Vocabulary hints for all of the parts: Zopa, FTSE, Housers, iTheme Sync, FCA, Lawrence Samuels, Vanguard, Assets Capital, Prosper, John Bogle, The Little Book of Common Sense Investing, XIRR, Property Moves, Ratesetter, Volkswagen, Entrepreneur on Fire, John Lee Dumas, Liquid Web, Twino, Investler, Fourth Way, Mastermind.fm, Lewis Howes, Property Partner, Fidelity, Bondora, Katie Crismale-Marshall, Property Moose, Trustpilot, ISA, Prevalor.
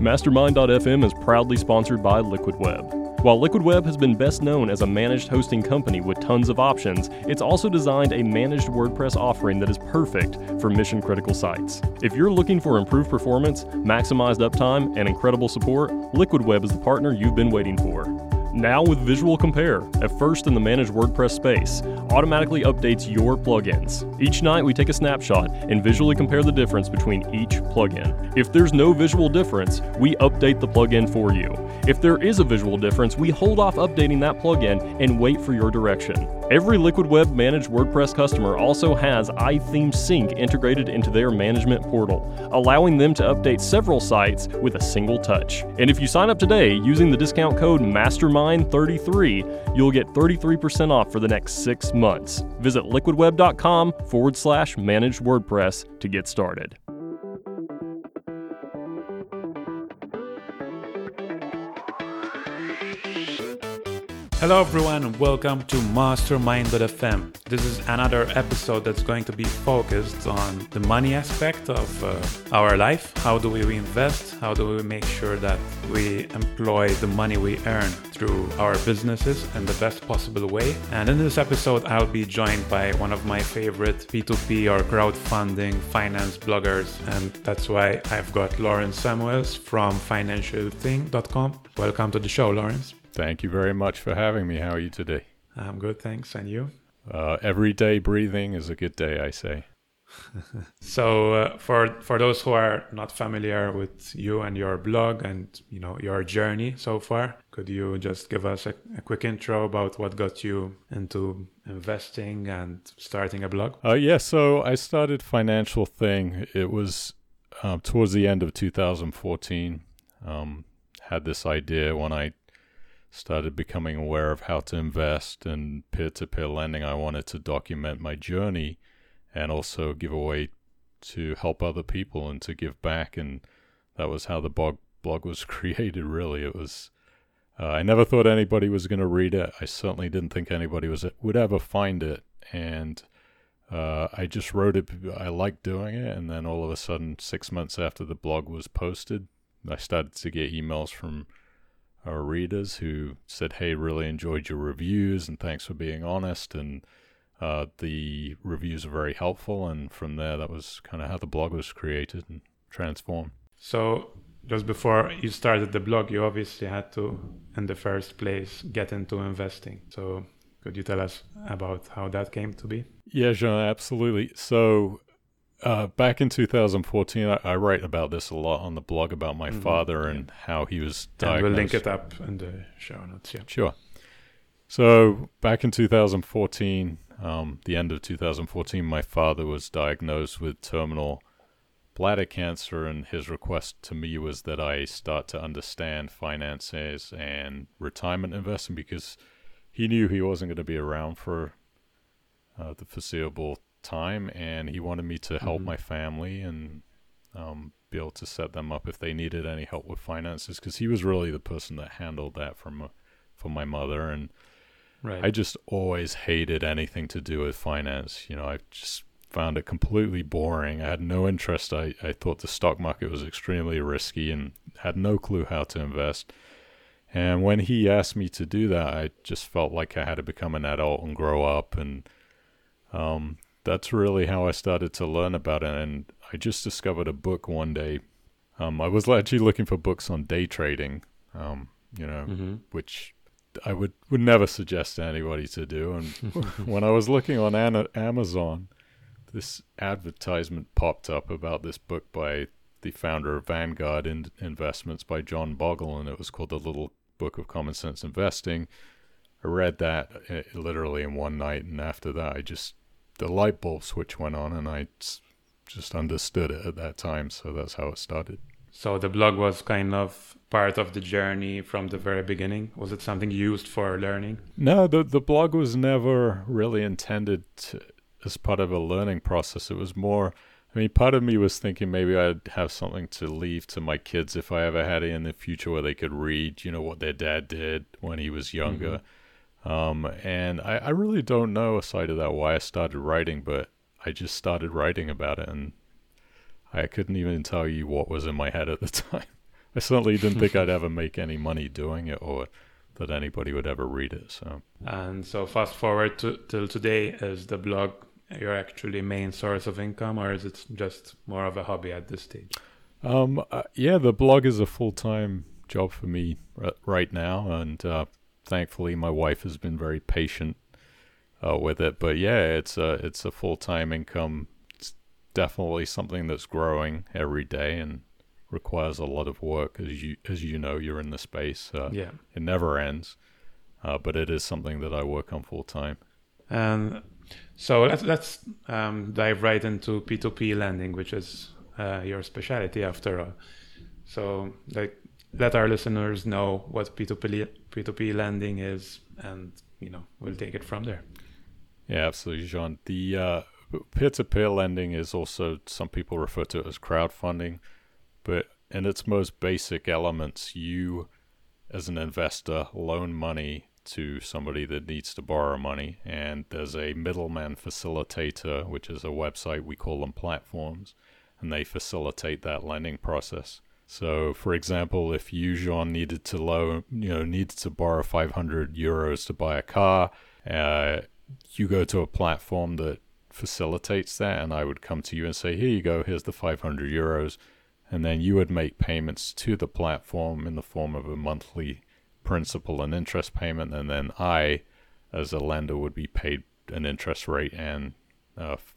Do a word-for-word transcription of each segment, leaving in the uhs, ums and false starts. Mastermind dot f m is proudly sponsored by Liquid Web. While Liquid Web has been best known as a managed hosting company with tons of options, it's also designed a managed WordPress offering that is perfect for mission-critical sites. If you're looking for improved performance, maximized uptime, and incredible support, Liquid Web is the partner you've been waiting for. Now with Visual Compare, a first in the managed WordPress space, automatically updates your plugins. Each night we take a snapshot and visually compare the difference between each plugin. If there's no visual difference, we update the plugin for you. If there is a visual difference, we hold off updating that plugin and wait for your direction. Every Liquid Web managed WordPress customer also has iTheme Sync integrated into their management portal, allowing them to update several sites with a single touch. And if you sign up today using the discount code mastermind thirty-three, you'll get thirty-three percent off for the next six months. Visit liquidweb.com forward slash managed WordPress to get started. Hello everyone and welcome to Mastermind dot f m. This is another episode that's going to be focused on the money aspect of uh, our life. How do we invest? How do we make sure that we employ the money we earn through our businesses in the best possible way? And in this episode, I'll be joined by one of my favorite P two P or crowdfunding finance bloggers. And that's why I've got Lawrence Samuels from Financial Thing dot com. Welcome to the show, Lawrence. Thank you very much for having me. How are you today? I'm good, thanks. And you? Uh, every day breathing is a good day, I say. So uh, for for those who are not familiar with you and your blog and you know your journey so far, could you just give us a, a quick intro about what got you into investing and starting a blog? Uh, yeah, so I started Financial Thing. It was uh, towards the end of two thousand fourteen. Um, had this idea when I started becoming aware of how to invest and peer-to-peer lending. I wanted to document my journey and also give away to help other people and to give back. And that was how the blog, blog was created, really. It was, uh, I never thought anybody was going to read it. I certainly didn't think anybody was would ever find it. And uh, I just wrote it. I liked doing it. And then all of a sudden, six months after the blog was posted, I started to get emails from our readers who said, hey, really enjoyed your reviews and thanks for being honest. And uh, the reviews are very helpful. And from there, that was kind of how the blog was created and transformed. So just before you started the blog, you obviously had to, in the first place, get into investing. So could you tell us about how that came to be? Yeah, Jean, absolutely. So uh, back in two thousand fourteen, I, I write about this a lot on the blog about my mm-hmm. father and yeah. how he was diagnosed. And we'll link it up in the show notes. Yeah. Sure. So back in two thousand fourteen, um, the end of two thousand fourteen, my father was diagnosed with terminal bladder cancer, and his request to me was that I start to understand finances and retirement investing because he knew he wasn't going to be around for uh, the foreseeable time, and he wanted me to help mm-hmm. my family and um, be able to set them up if they needed any help with finances, because he was really the person that handled that from for my mother. And right. I just always hated anything to do with finance. You know, I just found it completely boring. I had no interest. I, I thought the stock market was extremely risky and had no clue how to invest. And when he asked me to do that, I just felt like I had to become an adult and grow up. And um that's really how I started to learn about it. And I just discovered a book one day. Um, I was actually looking for books on day trading, um, you know, mm-hmm. which I would, would never suggest to anybody to do. And when I was looking on Ana- Amazon, this advertisement popped up about this book by the founder of Vanguard in- Investments by John Bogle, and it was called The Little Book of Common Sense Investing. I read that uh, literally in one night, and after that, I just the light bulb switch went on and I just understood it at that time. So that's how it started. So the blog was kind of part of the journey from the very beginning. Was it something you used for learning? No, the, the blog was never really intended to, as part of a learning process. It was more, I mean, part of me was thinking maybe I'd have something to leave to my kids if I ever had it in the future where they could read, you know, what their dad did when he was younger. Mm-hmm. Um, and I, I really don't know aside of that why I started writing, but I just started writing about it and I couldn't even tell you what was in my head at the time. I certainly didn't think I'd ever make any money doing it or that anybody would ever read it. So, and so fast forward to till today, is the blog your actually main source of income, or is it just more of a hobby at this stage? Um, uh, yeah, the blog is a full-time job for me r- right now, and uh, thankfully my wife has been very patient uh, with it. But yeah, it's a it's a full-time income. It's definitely something that's growing every day and requires a lot of work, as you as you know, you're in the space. Uh, yeah, it never ends, uh, but it is something that I work on full time. Um, so let's let's um, dive right into P two P lending, which is uh, your specialty after all. So, like, let our listeners know what P two P P two P lending is, and you know, we'll take it from there. Yeah, absolutely, John. The uh, peer-to-peer lending is also, some people refer to it as crowdfunding, but in its most basic elements, you as an investor loan money to somebody that needs to borrow money, and there's a middleman facilitator, which is a website, we call them platforms, and they facilitate that lending process. So, for example, if you, Jean, needed to loan, you know, needed to borrow five hundred euros to buy a car, uh, you go to a platform that facilitates that, and I would come to you and say, here you go, here's the five hundred euros. And then you would make payments to the platform in the form of a monthly principal and interest payment. And then I, as a lender, would be paid an interest rate and uh, f-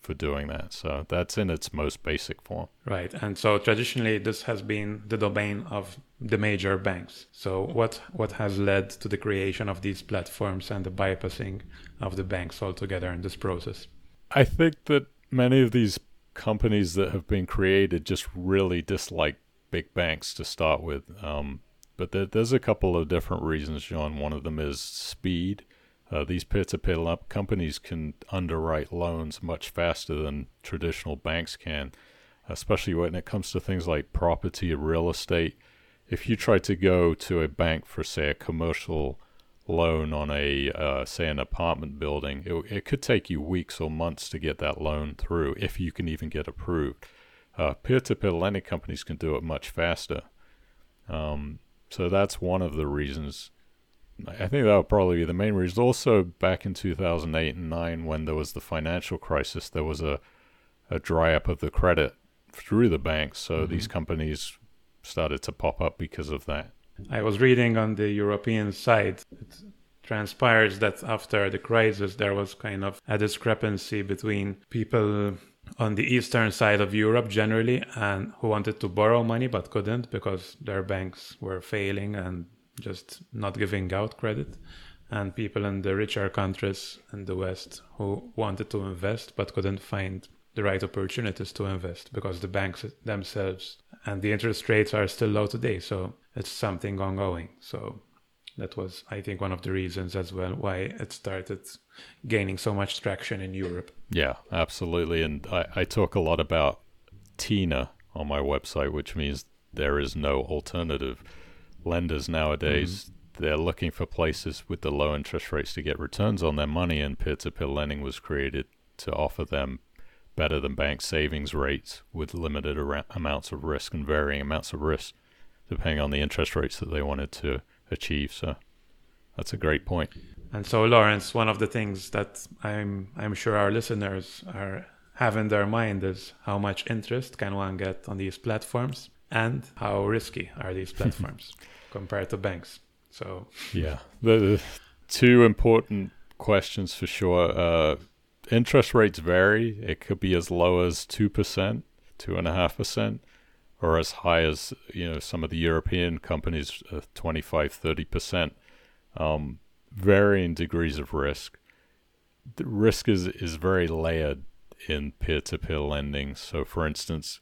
for doing that. So that's in its most basic form. Right. And so traditionally, this has been the domain of the major banks. So what what has led to the creation of these platforms and the bypassing of the banks altogether in this process? I think that many of these companies that have been created just really dislike big banks to start with. Um, but there, there's a couple of different reasons, John. One of them is speed. Uh, these peer-to-peer companies can underwrite loans much faster than traditional banks can, especially when it comes to things like property or real estate. If you try to go to a bank for, say, a commercial loan on a uh, say an apartment building, it, it could take you weeks or months to get that loan through, if you can even get approved. Uh, peer-to-peer lending companies can do it much faster, um, so that's one of the reasons. I think that would probably be the main reason. Also, back in two thousand eight and nine, when there was the financial crisis, there was a a dry up of the credit through the banks, so mm-hmm. these companies started to pop up because of that. I was reading on the European side, it transpires that after the crisis, there was kind of a discrepancy between people on the eastern side of Europe generally, and who wanted to borrow money but couldn't because their banks were failing and just not giving out credit, and people in the richer countries in the West who wanted to invest but couldn't find the right opportunities to invest because the banks themselves and the interest rates are still low today. So it's something ongoing. So that was, I think, one of the reasons as well why it started gaining so much traction in Europe. Yeah, absolutely. And I, I talk a lot about TINA on my website, which means there is no alternative. Lenders nowadays, mm-hmm. they're looking for places with the low interest rates to get returns on their money, and peer-to-peer lending was created to offer them better than bank savings rates with limited ar- amounts of risk and varying amounts of risk depending on the interest rates that they wanted to achieve. So that's a great point. And so, Lawrence, one of the things that I'm I'm sure our listeners are have in their mind is how much interest can one get on these platforms and how risky are these platforms compared to banks. So yeah, the, the two important questions for sure. Uh, Interest rates vary. It could be as low as two percent, two point five percent, or as high as, you know, some of the European companies, uh, twenty-five, thirty percent, um, varying degrees of risk. The risk is, is very layered in peer-to-peer lending. So, for instance,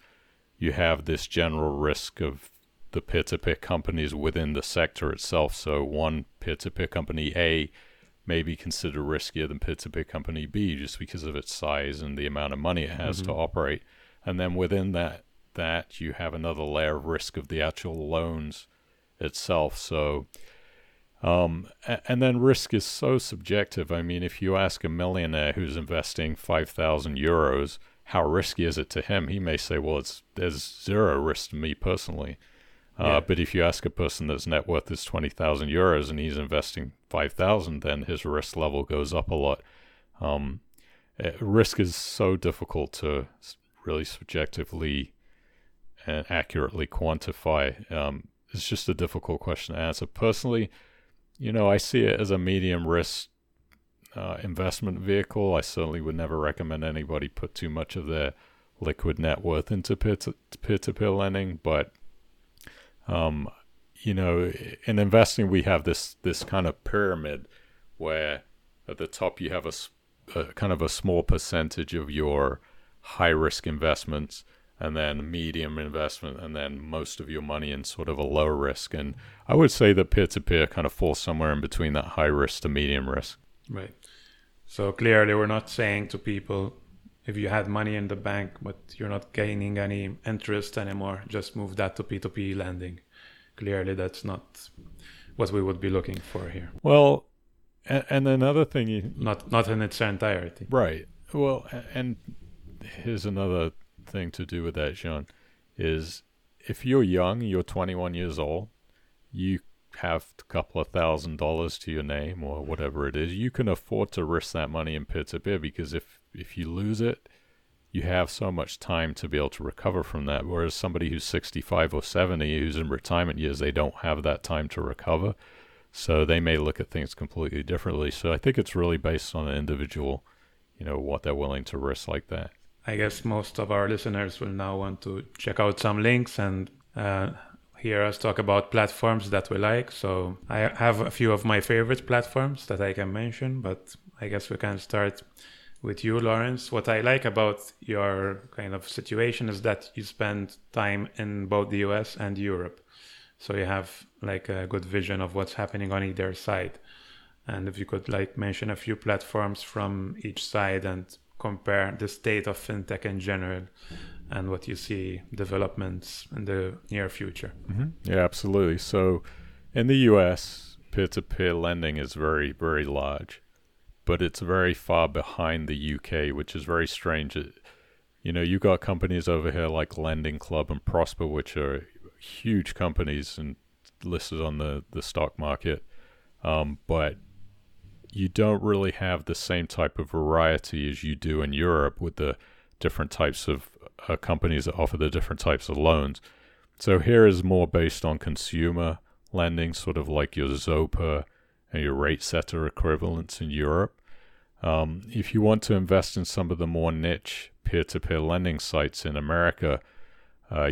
you have this general risk of the peer-to-peer companies within the sector itself. So one peer-to-peer company, A, may be considered riskier than peer-to-peer company B just because of its size and the amount of money it has mm-hmm. to operate. And then within that, that you have another layer of risk of the actual loans itself. So, um, and then risk is so subjective. I mean, if you ask a millionaire who's investing five thousand euros, how risky is it to him? He may say, well, it's, there's zero risk to me personally. Uh, yeah. But if you ask a person that's net worth is twenty thousand euros and he's investing five thousand, then his risk level goes up a lot. Um, it, risk is so difficult to really subjectively and accurately quantify. Um, it's just a difficult question to answer. Personally, you know, I see it as a medium risk uh, investment vehicle. I certainly would never recommend anybody put too much of their liquid net worth into peer-to-peer lending, but Um, you know, in investing, we have this, this kind of pyramid where at the top you have a, a kind of a small percentage of your high risk investments, and then medium investment, and then most of your money in sort of a low risk. And I would say that peer-to-peer kind of falls somewhere in between that high risk to medium risk. Right. So clearly we're not saying to people, if you had money in the bank, but you're not gaining any interest anymore, just move that to P two P lending. Clearly, that's not what we would be looking for here. Well, and, and another thing... You, not not in its entirety. Right. Well, and here's another thing to do with that, John, is if you're young, you're twenty-one years old, you have a couple of thousand dollars to your name or whatever it is, you can afford to risk that money in peer-to-peer, because if if you lose it, you have so much time to be able to recover from that. Whereas somebody who's sixty-five or seventy, who's in retirement years, they don't have that time to recover. So they may look at things completely differently. So I think it's really based on an individual, you know, what they're willing to risk like that. I guess most of our listeners will now want to check out some links and uh, hear us talk about platforms that we like. So I have a few of my favorite platforms that I can mention, but I guess we can start with you, Lawrence. What I like about your kind of situation is that you spend time in both the U S and Europe. So you have like a good vision of what's happening on either side. And if you could like mention a few platforms from each side and compare the state of fintech in general and what you see developments in the near future. Mm-hmm. Yeah, absolutely. So in the U S, peer-to-peer lending is very, very large, but it's very far behind the U K, which is very strange. It, you know, you've got companies over here like Lending Club and Prosper, which are huge companies and listed on the, the stock market. Um, but you don't really have the same type of variety as you do in Europe with the different types of uh, companies that offer the different types of loans. So here is more based on consumer lending, sort of like your Zopa and your Ratesetter equivalents in Europe. Um, if you want to invest in some of the more niche peer-to-peer lending sites in America, uh,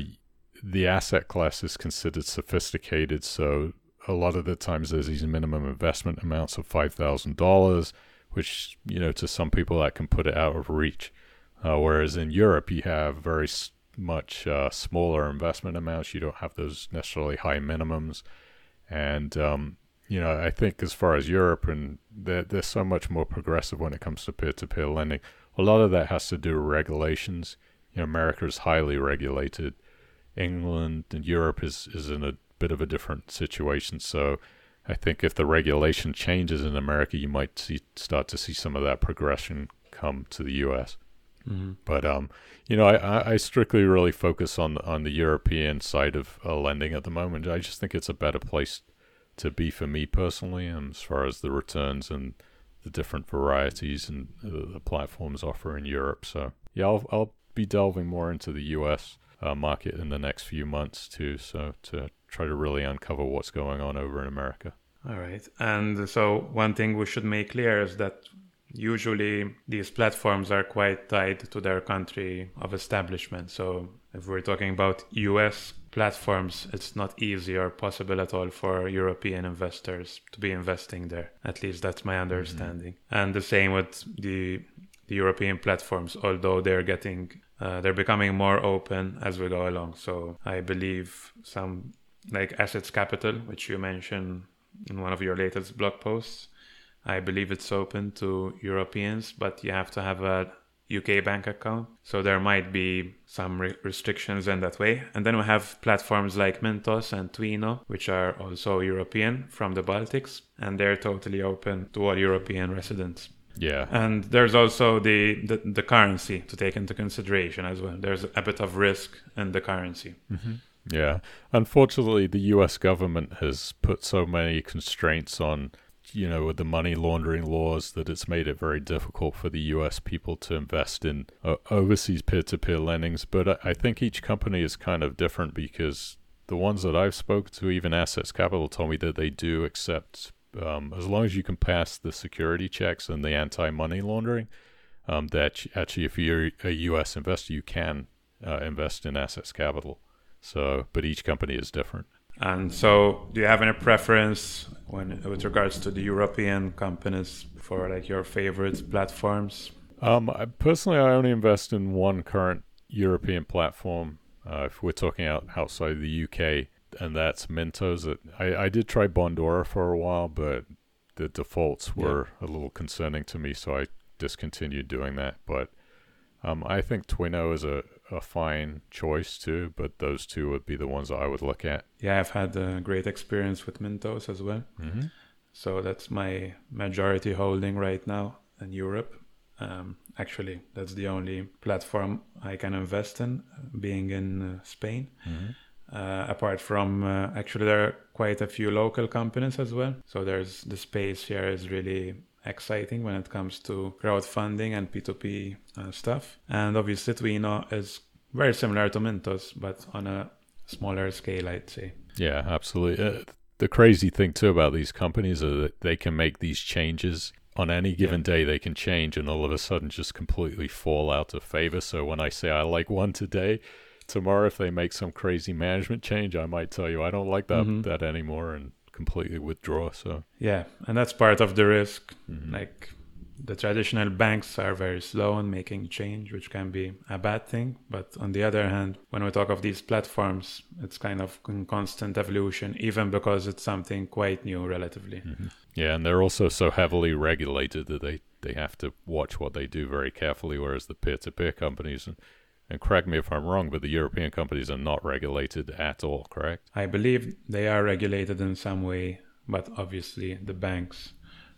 the asset class is considered sophisticated. So a lot of the times there's these minimum investment amounts of five thousand dollars, which, you know, to some people that can put it out of reach. Uh, whereas in Europe, you have very s- much uh, smaller investment amounts. You don't have those necessarily high minimums. And, um, you know, I think as far as Europe, and they're, they're so much more progressive when it comes to peer-to-peer lending. A lot of that has to do with regulations. You know, America is highly regulated. England and Europe is, is in a bit of a different situation. So I think if the regulation changes in America, you might see, start to see some of that progression come to the U S. Mm-hmm. But, um, you know, I, I strictly really focus on, on the European side of uh, lending at the moment. I just think it's a better place to be for me personally, and as far as the returns and the different varieties and the platforms offer in Europe. So yeah, I'll, I'll be delving more into the U S uh, market in the next few months too. So to try to really uncover what's going on over in America. All right. And so one thing we should make clear is that usually these platforms are quite tied to their country of establishment. So if we're talking about U S platforms, it's not easy or possible at all for European investors to be investing there. At least that's my understanding. Mm-hmm. And the same with the, the European platforms, although they're getting, uh, they're becoming more open as we go along. So I believe some like Assets Capital, which you mentioned in one of your latest blog posts, I believe it's open to Europeans, but you have to have a U K bank account. So there might be some re- restrictions in that way. And then we have platforms like Mintos and Twino, which are also European from the Baltics, and they're totally open to all European residents. Yeah. And there's also the, the, the currency to take into consideration as well. There's a bit of risk in the currency. Mm-hmm. Yeah. Unfortunately, the U S government has put so many constraints on, you know, with the money laundering laws, that it's made it very difficult for the U S people to invest in uh, overseas peer-to-peer lendings. But I, I think each company is kind of different, because the ones that I've spoken to, even Assets Capital, told me that they do accept, um, as long as you can pass the security checks and the anti-money laundering, um, that actually if you're a U S investor, you can uh, invest in Assets Capital. So, but each company is different. And so, do you have any preference when with regards to the European companies for like your favorite platforms? Um, I, personally, I only invest in one current European platform. Uh, if we're talking out outside the U K, and that's Mintos. It, I, I did try Bondora for a while, but the defaults were yeah. a little concerning to me, so I discontinued doing that. But um, I think Twino is a, a fine choice too, but those two would be the ones I would look at. Yeah, I've had a great experience with Mintos as well. Mm-hmm. So that's my majority holding right now in Europe. Um, actually, that's the only platform I can invest in, being in uh, Spain. Mm-hmm. Uh, apart from, uh, actually, there are quite a few local companies as well. So there's the space here is really exciting when it comes to crowdfunding and P two P uh, stuff. And obviously, Twino is very similar to Mintos, but on a smaller scale, I'd say. Yeah, absolutely. Uh, the crazy thing, too, about these companies is that they can make these changes on any given yeah. day. They can change and all of a sudden just completely fall out of favor. So when I say I like one today, tomorrow if they make some crazy management change, I might tell you I don't like that mm-hmm. that anymore and completely withdraw. So yeah, and that's part of the risk. Mm-hmm. Like the traditional banks are very slow in making change, which can be a bad thing. But on the other hand, when we talk of these platforms, it's kind of in constant evolution, even because it's something quite new relatively. Mm-hmm. Yeah, and they're also so heavily regulated that they, they have to watch what they do very carefully, whereas the peer-to-peer companies, and, and correct me if I'm wrong, but the European companies are not regulated at all, correct? I believe they are regulated in some way, but obviously the banks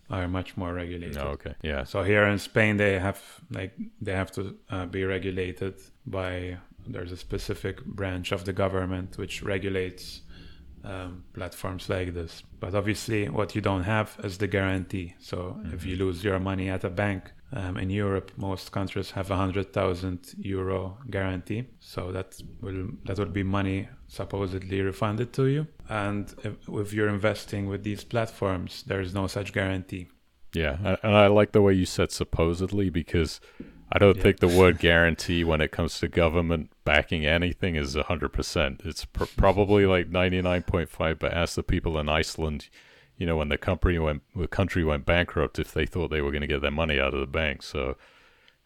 are much more regulated. Oh, okay. Yeah. So here in Spain, they have like they have to uh, be regulated by, there's a specific branch of the government which regulates um, platforms like this. But obviously, what you don't have is the guarantee. So mm-hmm. if you lose your money at a bank, um, in Europe, most countries have a hundred thousand euro guarantee. So that will that will be money supposedly refunded to you. And if, if you're investing with these platforms, there is no such guarantee. Yeah, and I like the way you said supposedly, because I don't yeah. think the word guarantee when it comes to government backing anything is one hundred percent. It's pr- probably like ninety-nine point five, but ask the people in Iceland, you know, when the company went, the country went bankrupt, if they thought they were going to get their money out of the bank. So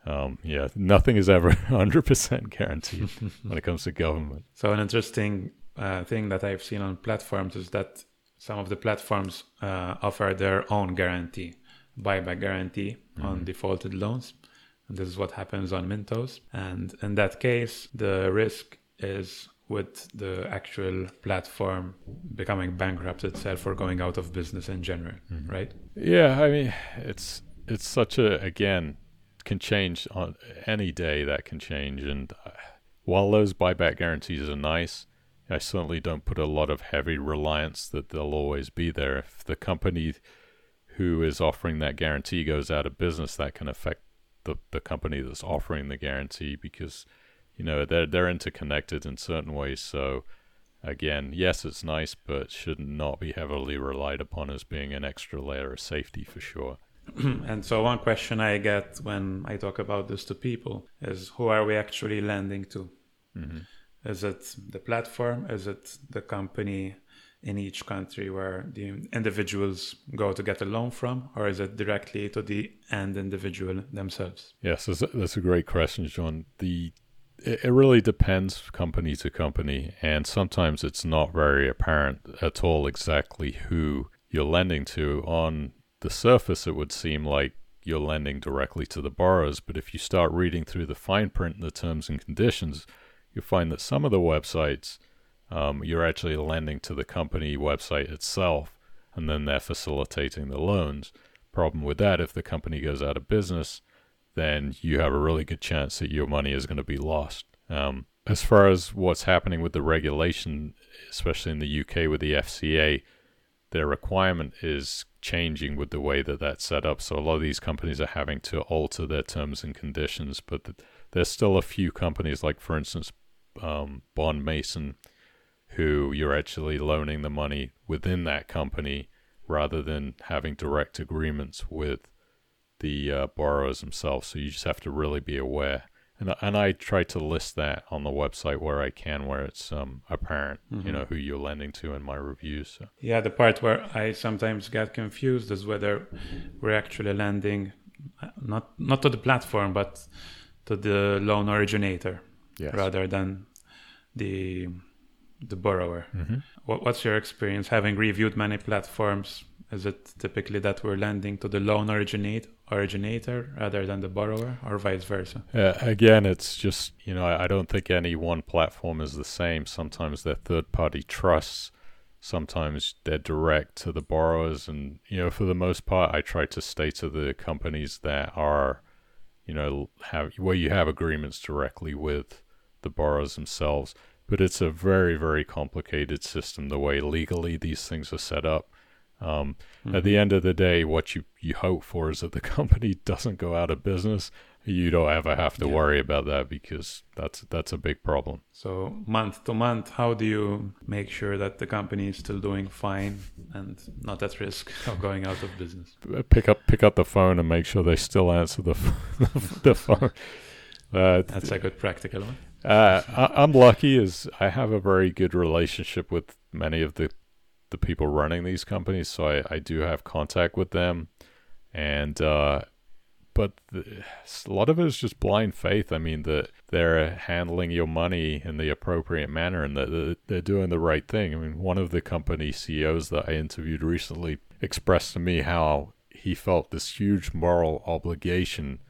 Um, yeah, nothing is ever one hundred percent guaranteed when it comes to government. So an interesting uh, thing that I've seen on platforms is that some of the platforms uh, offer their own guarantee, buyback guarantee mm-hmm. on defaulted loans. And this is what happens on Mintos. And in that case, the risk is with the actual platform becoming bankrupt itself or going out of business in general, mm-hmm. right? Yeah, I mean, it's it's such a, again, can change on any day, that can change. And while those buyback guarantees are nice, I certainly don't put a lot of heavy reliance that they'll always be there. If the company who is offering that guarantee goes out of business, that can affect the, the company that's offering the guarantee, because, you know, they're, they're interconnected in certain ways. So again, yes, it's nice, but should not be heavily relied upon as being an extra layer of safety for sure. And so one question I get when I talk about this to people is, who are we actually lending to? Mm-hmm. Is it the platform? Is it the company in each country where the individuals go to get a loan from? Or is it directly to the end individual themselves? Yes, that's a great question, John. The It really depends company to company. And sometimes it's not very apparent at all exactly who you're lending to. On the surface, it would seem like you're lending directly to the borrowers, but if you start reading through the fine print in the terms and conditions, you'll find that some of the websites, um, you're actually lending to the company website itself, and then they're facilitating the loans. Problem with that, if the company goes out of business, then you have a really good chance that your money is going to be lost. Um, as far as what's happening with the regulation, especially in the U K with the F C A, their requirement is changing with the way that that's set up. So a lot of these companies are having to alter their terms and conditions, but the, there's still a few companies like, for instance, um, Bond Mason, who you're actually loaning the money within that company rather than having direct agreements with the uh, borrowers themselves. So you just have to really be aware. And, and I try to list that on the website where I can, where it's um, apparent, mm-hmm. you know, who you're lending to in my reviews. So. Yeah, the part where I sometimes get confused is whether we're actually lending, not not to the platform, but to the loan originator, yes. rather than the the borrower. Mm-hmm. What, what's your experience? Having reviewed many platforms, is it typically that we're lending to the loan originate, originator rather than the borrower, or vice versa? Uh, again, it's just, you know, I, I don't think any one platform is the same. Sometimes they're third-party trusts. Sometimes they're direct to the borrowers. And, you know, for the most part, I try to stay to the companies that are, you know, have where you have agreements directly with the borrowers themselves. But it's a very, very complicated system, the way legally these things are set up. Um, mm-hmm. At the end of the day, what you, you hope for is that the company doesn't go out of business. You don't ever have to yeah. worry about that, because that's that's a big problem. So month to month, how do you make sure that the company is still doing fine and not at risk of going out of business? Pick up pick up the phone and make sure they still answer the the phone. Uh, that's a good practical one. Uh, I, I'm lucky as I have a very good relationship with many of the the people running these companies, so I, I do have contact with them, and uh, but the, a lot of it is just blind faith. I mean, that they're handling your money in the appropriate manner and that they're doing the right thing. I mean, one of the company C E Os that I interviewed recently expressed to me how he felt this huge moral obligation,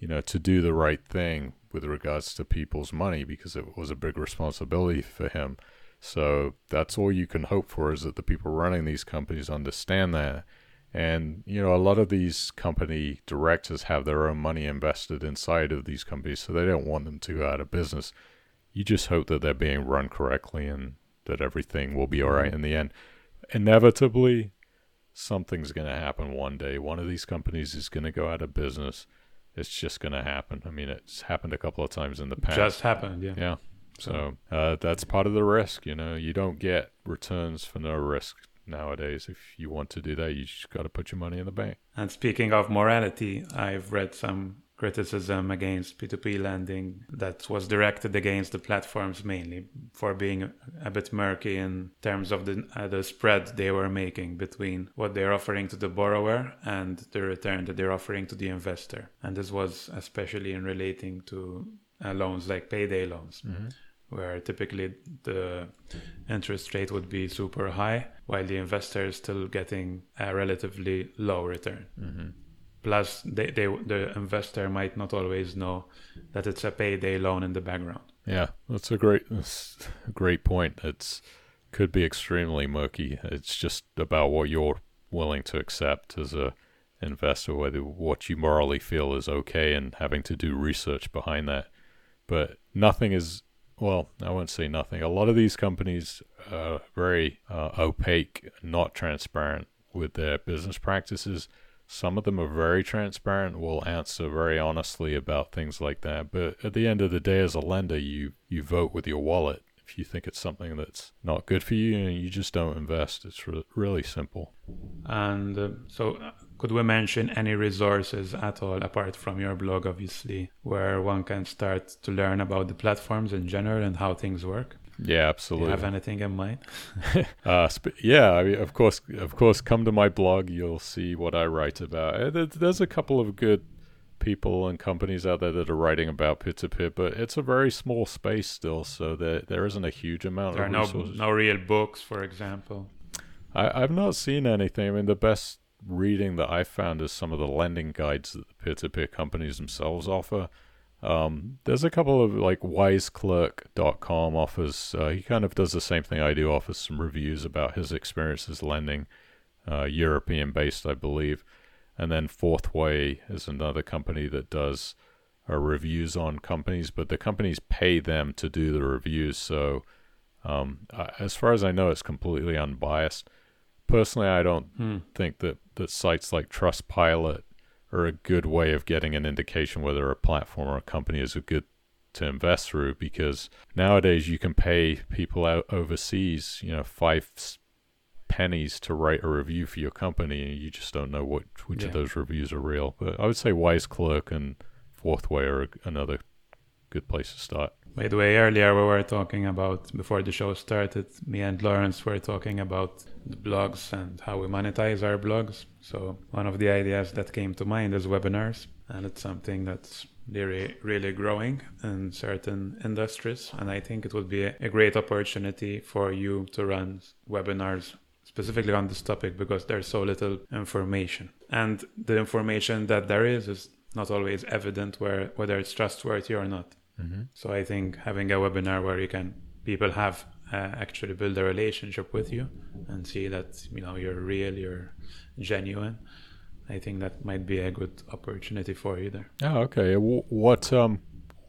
you know, to do the right thing with regards to people's money, because it was a big responsibility for him. So that's all you can hope for, is that the people running these companies understand that. And, you know, a lot of these company directors have their own money invested inside of these companies, so they don't want them to go out of business. You just hope that they're being run correctly and that everything will be all right in the end. Inevitably, something's going to happen one day. One of these companies is going to go out of business. It's just going to happen. I mean, it's happened a couple of times in the past. Just happened, yeah. Yeah. So uh, that's part of the risk, you know. You don't get returns for no risk nowadays. If you want to do that, you just got to put your money in the bank. And speaking of morality, I've read some criticism against P two P lending that was directed against the platforms, mainly for being a bit murky in terms of the, uh, the spread they were making between what they're offering to the borrower and the return that they're offering to the investor. And this was especially in relating to uh, loans like payday loans. Mm-hmm. Where typically the interest rate would be super high, while the investor is still getting a relatively low return. Mm-hmm. Plus, they, they, the investor might not always know that it's a payday loan in the background. Yeah, that's a great, that's a great point. It's could be extremely murky. It's just about what you're willing to accept as a investor, whether what you morally feel is okay, and having to do research behind that. But nothing is. Well, I won't say nothing. A lot of these companies are very uh, opaque, not transparent with their business practices. Some of them are very transparent, will answer very honestly about things like that. But at the end of the day, as a lender, you, you vote with your wallet. If you think it's something that's not good for you, and you just don't invest, it's re- really simple. And uh, so could we mention any resources at all, apart from your blog, obviously, where one can start to learn about the platforms in general and how things work? Yeah, absolutely. Do you have anything in mind? uh, sp- yeah, I mean, of course, of course, come to my blog. You'll see what I write about. There's a couple of good people and companies out there that are writing about peer-to-peer, but it's a very small space still, so there there isn't a huge amount there of resources. There are no, no real books, for example. I, I've not seen anything. I mean, the best reading that I've found is some of the lending guides that the peer-to-peer companies themselves offer. Um, there's a couple of, like, wise clerk dot com offers. Uh, he kind of does the same thing I do, offers some reviews about his experiences lending, uh, European-based, I believe. And then Fourth Way is another company that does uh, reviews on companies, but the companies pay them to do the reviews. So um, uh, as far as I know, it's completely unbiased. Personally, I don't hmm. think that, that sites like Trustpilot are a good way of getting an indication whether a platform or a company is a good to invest through, because nowadays you can pay people out overseas, you know, five pennies to write a review for your company, and you just don't know what which yeah. of those reviews are real. But I would say Wise Clerk and Fourth Way are another good place to start. By the way, earlier we were talking about, before the show started, me and Lawrence were talking about the blogs and how we monetize our blogs. So one of the ideas that came to mind is webinars, and it's something that's really, really growing in certain industries. And I think it would be a great opportunity for you to run webinars specifically on this topic, because there's so little information. And the information that there is is not always evident where, whether it's trustworthy or not. Mm-hmm. So I think having a webinar where you can people have uh, actually build a relationship with you and see that, you know, you're real, you're genuine. I think that might be a good opportunity for you there. Oh, okay. What um,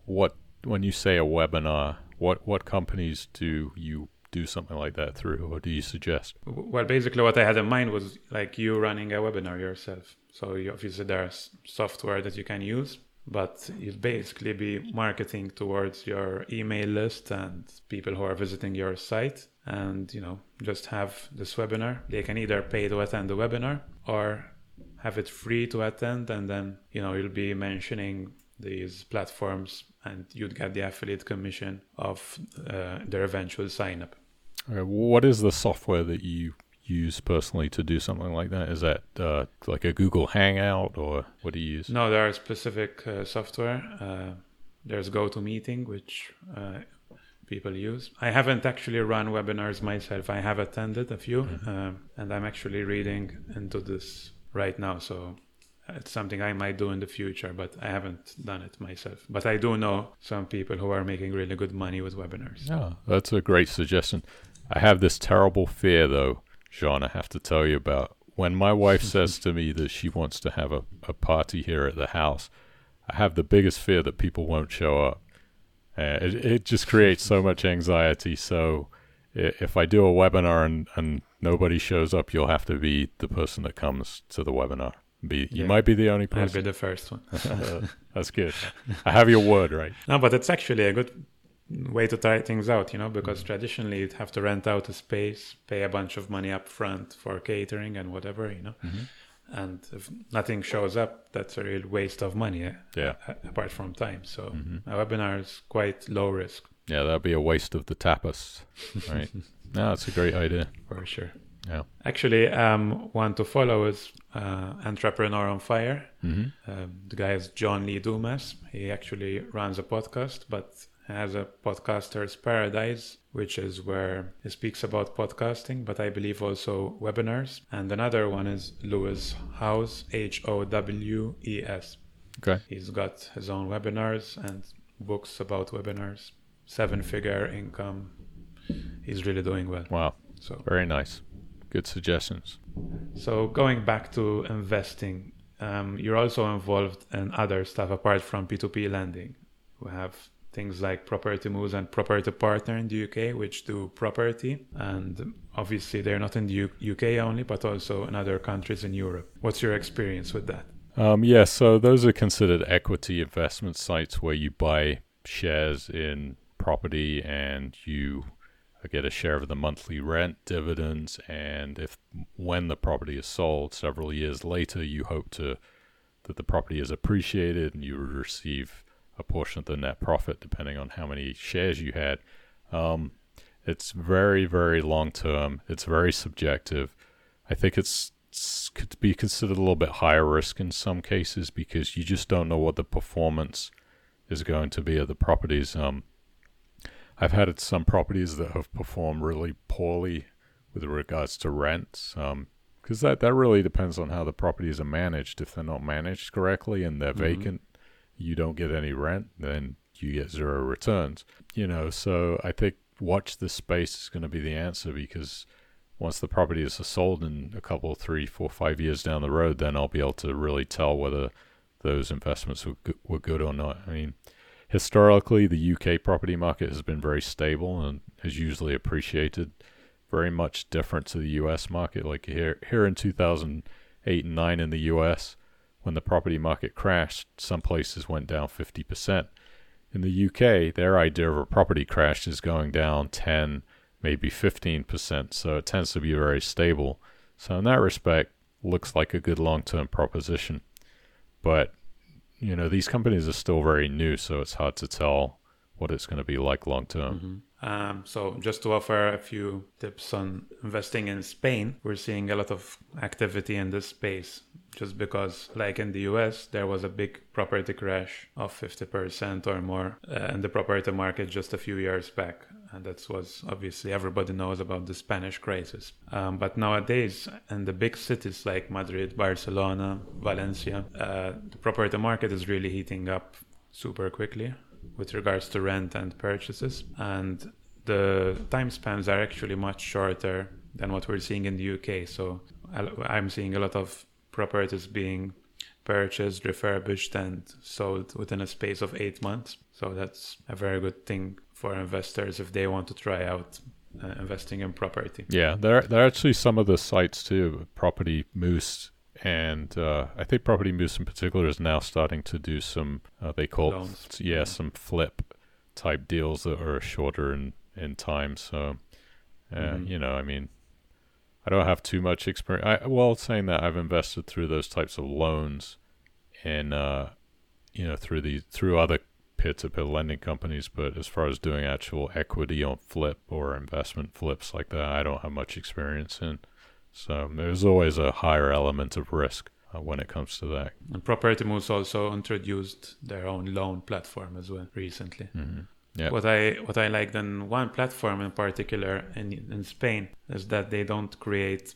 what when you say a webinar, what what companies do you do something like that through, or do you suggest? Well, basically, what I had in mind was like you running a webinar yourself. So you, obviously, there's software that you can use, but you'd basically be marketing towards your email list and people who are visiting your site, and, you know, just have this webinar. They can either pay to attend the webinar or have it free to attend, and then, you know, you'll be mentioning these platforms and you'd get the affiliate commission of uh, their eventual sign up. All right. What is the software that you use personally to do something like that? Is that uh, like a Google Hangout, or what do you use? No, there are specific uh, software. Uh, there's GoToMeeting, which uh, people use. I haven't actually run webinars myself. I have attended a few, mm-hmm. uh, and I'm actually reading into this right now. So it's something I might do in the future, but I haven't done it myself. But I do know some people who are making really good money with webinars. Yeah, oh, that's a great suggestion. I have this terrible fear, though, John, I have to tell you about. When my wife says to me that she wants to have a, a party here at the house, I have the biggest fear that people won't show up. Uh, it, it just creates so much anxiety. So if I do a webinar and, and nobody shows up, you'll have to be the person that comes to the webinar. Be You yeah. might be the only person. I'll be the first one. That's good. I have your word, right? No, but it's actually a good way to try things out, you know, because traditionally you'd have to rent out a space, pay a bunch of money up front for catering and whatever, you know. Mm-hmm. And if nothing shows up, that's a real waste of money, eh? Yeah. A- apart from time. So mm-hmm. a webinar is quite low risk. Yeah, that'd be a waste of the tapas, right? No, it's a great idea. For sure. Yeah. Actually, um, one to follow is uh, Entrepreneur on Fire. Mm-hmm. Um, the guy is John Lee Dumas. He actually runs a podcast, but has a podcaster's paradise, which is where he speaks about podcasting, but I believe also webinars. And another one is Lewis Howes, H O W E S. Okay. He's got his own webinars and books about webinars, seven-figure income. He's really doing well. Wow. So very nice. Good suggestions. So going back to investing, um, you're also involved in other stuff apart from P two P lending. We have things like Property Moves and Property Partner in the U K, which do property. And obviously they're not in the U- UK only, but also in other countries in Europe. What's your experience with that? Um, yeah, so those are considered equity investment sites where you buy shares in property and you get a share of the monthly rent, dividends. And if when the property is sold several years later, you hope to that the property is appreciated and you would receive a portion of the net profit, depending on how many shares you had. Um, it's very, very long-term. It's very subjective. I think it's, it's could be considered a little bit higher risk in some cases because you just don't know what the performance is going to be of the properties. Um, I've had some properties that have performed really poorly with regards to rents, um, because that, that really depends on how the properties are managed. If they're not managed correctly and they're mm-hmm. vacant, you don't get any rent, then you get zero returns. You know, so I think watch this space is going to be the answer, because once the property is sold in a couple, three, four, five years down the road, then I'll be able to really tell whether those investments were good, were good or not. I mean, historically, the U K property market has been very stable and is usually appreciated, very much different to the U S market. Like here, here in two thousand eight and nine in the U S, when the property market crashed, some places went down fifty percent. In the U K, their idea of a property crash is going down ten, maybe fifteen percent. So it tends to be very stable. So in that respect, looks like a good long-term proposition. But, you know, these companies are still very new, so it's hard to tell what it's going to be like long-term. Mm-hmm. Um, so just to offer a few tips on investing in Spain, we're seeing a lot of activity in this space just because, like in the U S, there was a big property crash of fifty percent or more uh, in the property market just a few years back. And that was obviously everybody knows about the Spanish crisis. Um, but nowadays in the big cities like Madrid, Barcelona, Valencia, uh, the property market is really heating up super quickly with regards to rent and purchases, and the time spans are actually much shorter than what we're seeing in the U K. So I'm seeing a lot of properties being purchased, refurbished, and sold within a space of eight months. So that's a very good thing for investors if they want to try out uh, investing in property. Yeah, there are, there are actually some of the sites too, Property Moose. And uh, I think Property Moose in particular is now starting to do some, uh, they call Loans. it, yeah, yeah, some flip type deals that are shorter in, in time. So, uh, mm-hmm. you know, I mean, I don't have too much experience. I, well, saying that, I've invested through those types of loans and, uh, you know, through the through other peer-to-peer lending companies. But as far as doing actual equity on flip or investment flips like that, I don't have much experience in. So there's always a higher element of risk uh, when it comes to that. And Property Moves also introduced their own loan platform as well recently. Mm-hmm. Yep. What I what I liked in one platform in particular in, in Spain is that they don't create,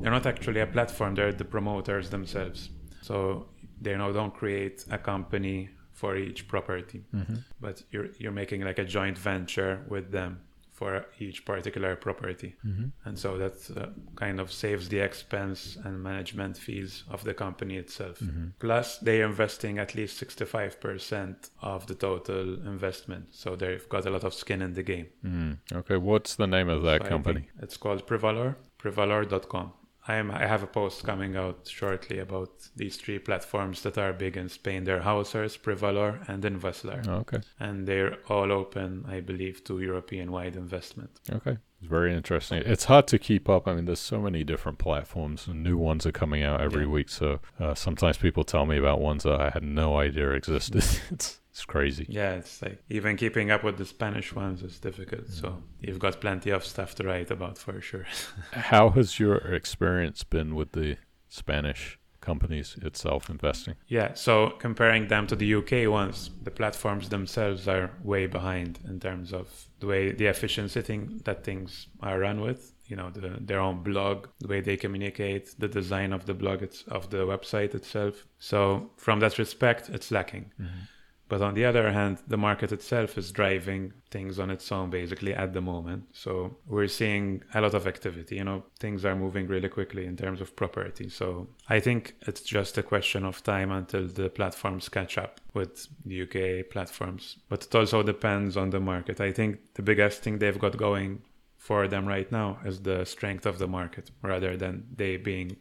they're not actually a platform, they're the promoters themselves. So they now don't create a company for each property, mm-hmm. but you're you're making like a joint venture with them for each particular property. Mm-hmm. And so that uh, kind of saves the expense and management fees of the company itself. Mm-hmm. Plus, they're investing at least sixty-five percent of the total investment. So they've got a lot of skin in the game. Mm. Okay, what's the name of that so company? It's called Prevalor, Prevalor dot com. I am. I have a post coming out shortly about these three platforms that are big in Spain. They're Housers, Prevalor, and Investler. Oh, okay. And they're all open, I believe, to European-wide investment. Okay. It's very interesting. It's hard to keep up. I mean, there's so many different platforms, and new ones are coming out every yeah. week. So uh, sometimes people tell me about ones that I had no idea existed. it's it's crazy. Yeah, it's like even keeping up with the Spanish ones is difficult. Mm-hmm. So you've got plenty of stuff to write about for sure. How has your experience been with the Spanish companies itself investing? Yeah, so comparing them to the U K ones, the platforms themselves are way behind in terms of the way the efficiency thing that things are run with, you know, the, their own blog, the way they communicate, the design of the blog, it's, of the website itself. So from that respect, it's lacking. Mm-hmm. But on the other hand, the market itself is driving things on its own, basically, at the moment. So we're seeing a lot of activity, you know, things are moving really quickly in terms of property. So I think it's just a question of time until the platforms catch up with the U K platforms. But it also depends on the market. I think the biggest thing they've got going for them right now is the strength of the market rather than they being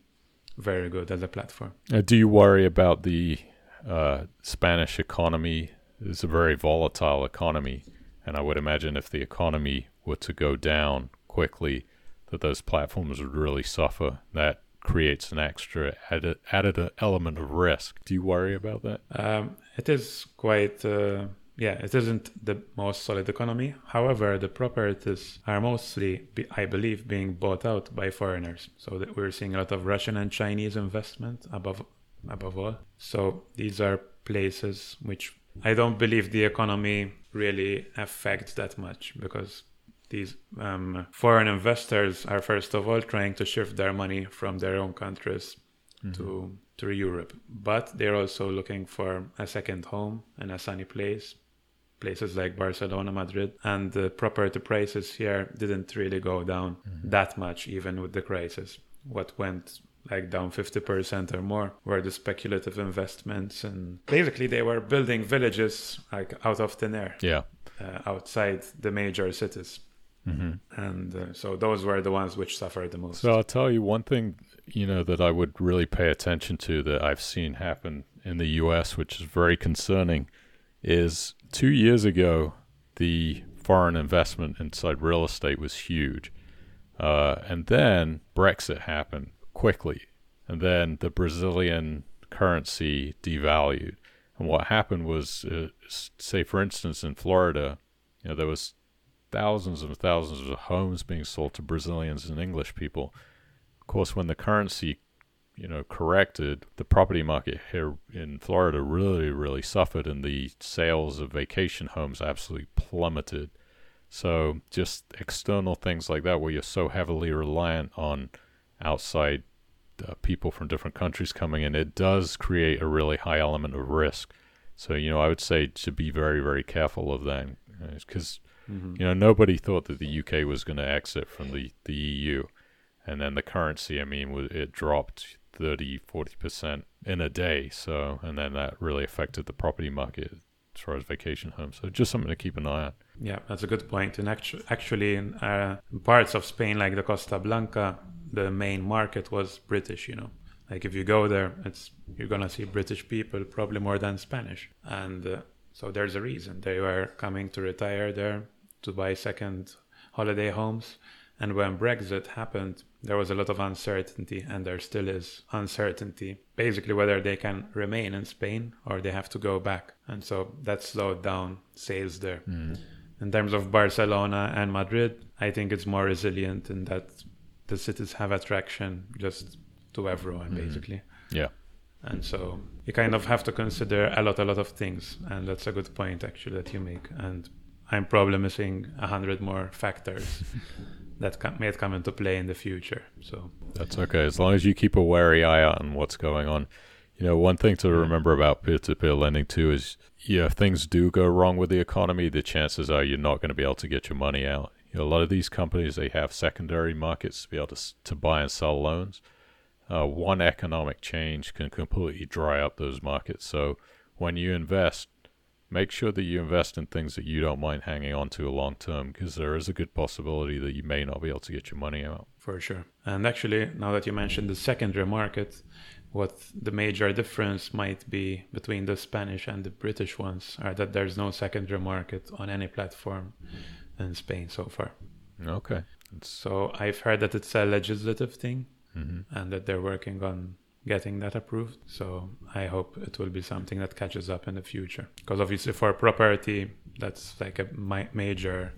very good as a platform. Uh, do you worry about the... Uh, Spanish economy? Is a very volatile economy, and I would imagine if the economy were to go down quickly, that those platforms would really suffer. That creates an extra added, added element of risk. Do you worry about that? Um, it is quite, uh, yeah, it isn't the most solid economy. However, the properties are mostly, I believe, being bought out by foreigners. So that we're seeing a lot of Russian and Chinese investment above above all. So these are places which I don't believe the economy really affects that much, because these um, foreign investors are first of all trying to shift their money from their own countries mm-hmm. to to Europe, but they're also looking for a second home and a sunny place, places like Barcelona, Madrid, and the property prices here didn't really go down mm-hmm. that much even with the crisis. What went like down fifty percent or more, were the speculative investments. And basically they were building villages like out of thin air, yeah, uh, outside the major cities. Mm-hmm. And uh, so those were the ones which suffered the most. So I'll tell you one thing, you know, that I would really pay attention to that I've seen happen in the U S, which is very concerning, is two years ago, the foreign investment inside real estate was huge. Uh, and then Brexit happened quickly. And then the Brazilian currency devalued. And what happened was, uh, say, for instance, in Florida, you know, there was thousands and thousands of homes being sold to Brazilians and English people. Of course, when the currency, you know, corrected, the property market here in Florida really, really suffered, and the sales of vacation homes absolutely plummeted. So just external things like that, where you're so heavily reliant on outside uh, people from different countries coming in, it does create a really high element of risk. So, you know, I would say to be very, very careful of that, because mm-hmm. you know, nobody thought that the U K was going to exit from the, the E U. And then the currency, I mean, it dropped thirty, forty percent in a day. So, and then that really affected the property market as far as vacation homes. So just something to keep an eye on. Yeah, that's a good point. And actu- actually, in, uh, in parts of Spain, like the Costa Blanca, the main market was British, you know. Like if you go there, it's you're going to see British people probably more than Spanish. And uh, so there's a reason. They were coming to retire there, to buy second holiday homes. And when Brexit happened, there was a lot of uncertainty, and there still is uncertainty, basically whether they can remain in Spain or they have to go back. And so that slowed down sales there. Mm. In terms of Barcelona and Madrid, I think it's more resilient in that the cities have attraction just to everyone, mm. basically. Yeah. And so you kind of have to consider a lot, a lot of things. And that's a good point, actually, that you make. And I'm probably missing a hundred more factors that com- may come into play in the future. So that's okay. As long as you keep a wary eye out on what's going on. You know, one thing to remember about peer-to-peer lending too is, you know, if things do go wrong with the economy, the chances are you're not going to be able to get your money out. You know, a lot of these companies, they have secondary markets to be able to, to buy and sell loans. Uh, one economic change can completely dry up those markets. So when you invest, make sure that you invest in things that you don't mind hanging on to long term, because there is a good possibility that you may not be able to get your money out. For sure. And actually, now that you mentioned the secondary market, what the major difference might be between the Spanish and the British ones are that there's no secondary market on any platform in Spain so far. Okay. So I've heard that it's a legislative thing, mm-hmm. and that they're working on getting that approved. So I hope it will be something that catches up in the future, because obviously for property, that's like a mi- major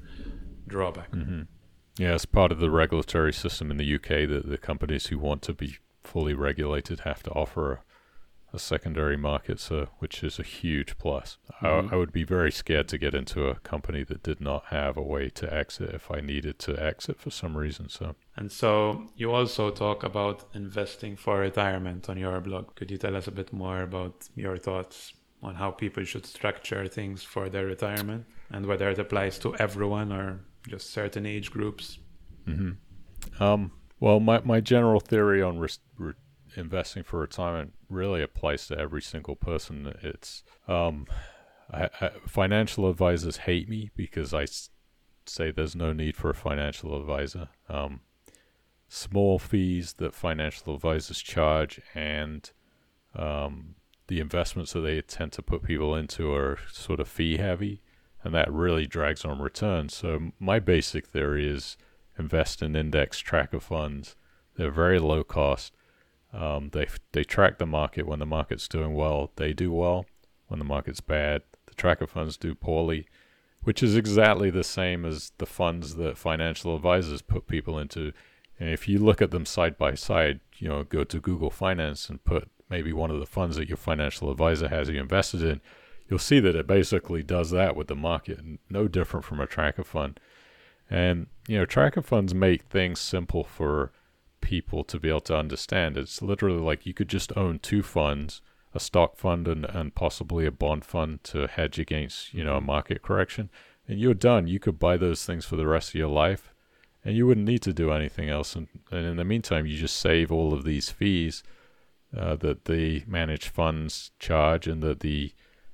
drawback. Mm-hmm. Yeah, it's part of the regulatory system in the U K that the companies who want to be fully regulated have to offer a, a secondary market, so which is a huge plus. Mm-hmm. I, I would be very scared to get into a company that did not have a way to exit if I needed to exit for some reason. So. And so you also talk about investing for retirement on your blog. Could you tell us a bit more about your thoughts on how people should structure things for their retirement, and whether it applies to everyone or just certain age groups? Mm-hmm. Um, well, my, my general theory on re- re- investing for retirement really applies to every single person. It's um, I, I, financial advisors hate me because I s- say there's no need for a financial advisor. Um, small fees that financial advisors charge, and um, the investments that they tend to put people into are sort of fee heavy, and that really drags on returns. So my basic theory is invest in index tracker funds. They're very low cost. Um, they they track the market. When the market's doing well, they do well. When the market's bad, the tracker funds do poorly, which is exactly the same as the funds that financial advisors put people into. And if you look at them side by side, you know, go to Google Finance and put maybe one of the funds that your financial advisor has you invested in, you'll see that it basically does that with the market, and no different from a tracker fund. And, you know, tracker funds make things simple for people to be able to understand. It's literally like you could just own two funds, a stock fund and, and possibly a bond fund to hedge against, you know, a market correction, and you're done. You could buy those things for the rest of your life. and you wouldn't need to do anything else. And, and in the meantime, you just save all of these fees uh, that the managed funds charge and that the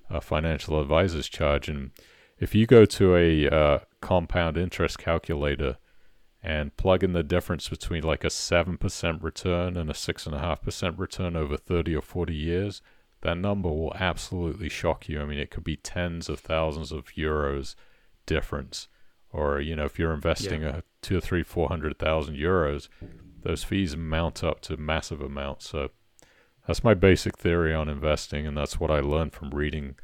uh, financial advisors charge. And if you go to a uh, compound interest calculator and plug in the difference between like a seven percent return and a six point five percent return over thirty or forty years, that number will absolutely shock you. I mean, it could be tens of thousands of euros difference. Or, you know, if you're investing yeah. a two or three, four hundred thousand euros, those fees mount up to massive amounts. So that's my basic theory on investing, and that's what I learned from reading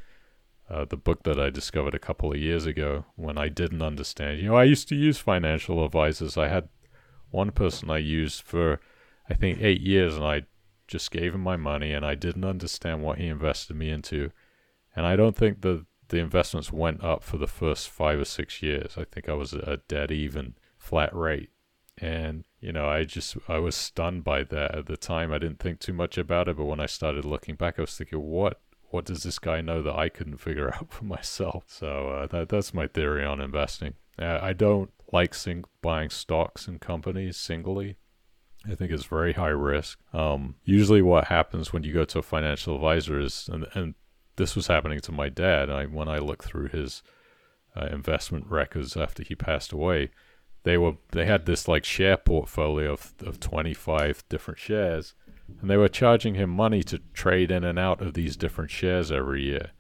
uh, the book that I discovered a couple of years ago when I didn't understand. You know, I used to use financial advisors. I had one person I used for, I think, eight years, and I just gave him my money, and I didn't understand what he invested me into. And I don't think that the investments went up for the first five or six years. I think I was at a dead even flat rate. And, you know, I just, I was stunned by that at the time. I didn't think too much about it, but when I started looking back, I was thinking, what, what does this guy know that I couldn't figure out for myself? So uh, that, that's my theory on investing. Uh, I don't like sing- buying stocks and companies singly. I think it's very high risk. Um, usually what happens when you go to a financial advisor is, and, and this was happening to my dad. I, when I looked through his uh, investment records after he passed away, they were they had this like share portfolio of, of twenty-five different shares, and they were charging him money to trade in and out of these different shares every year,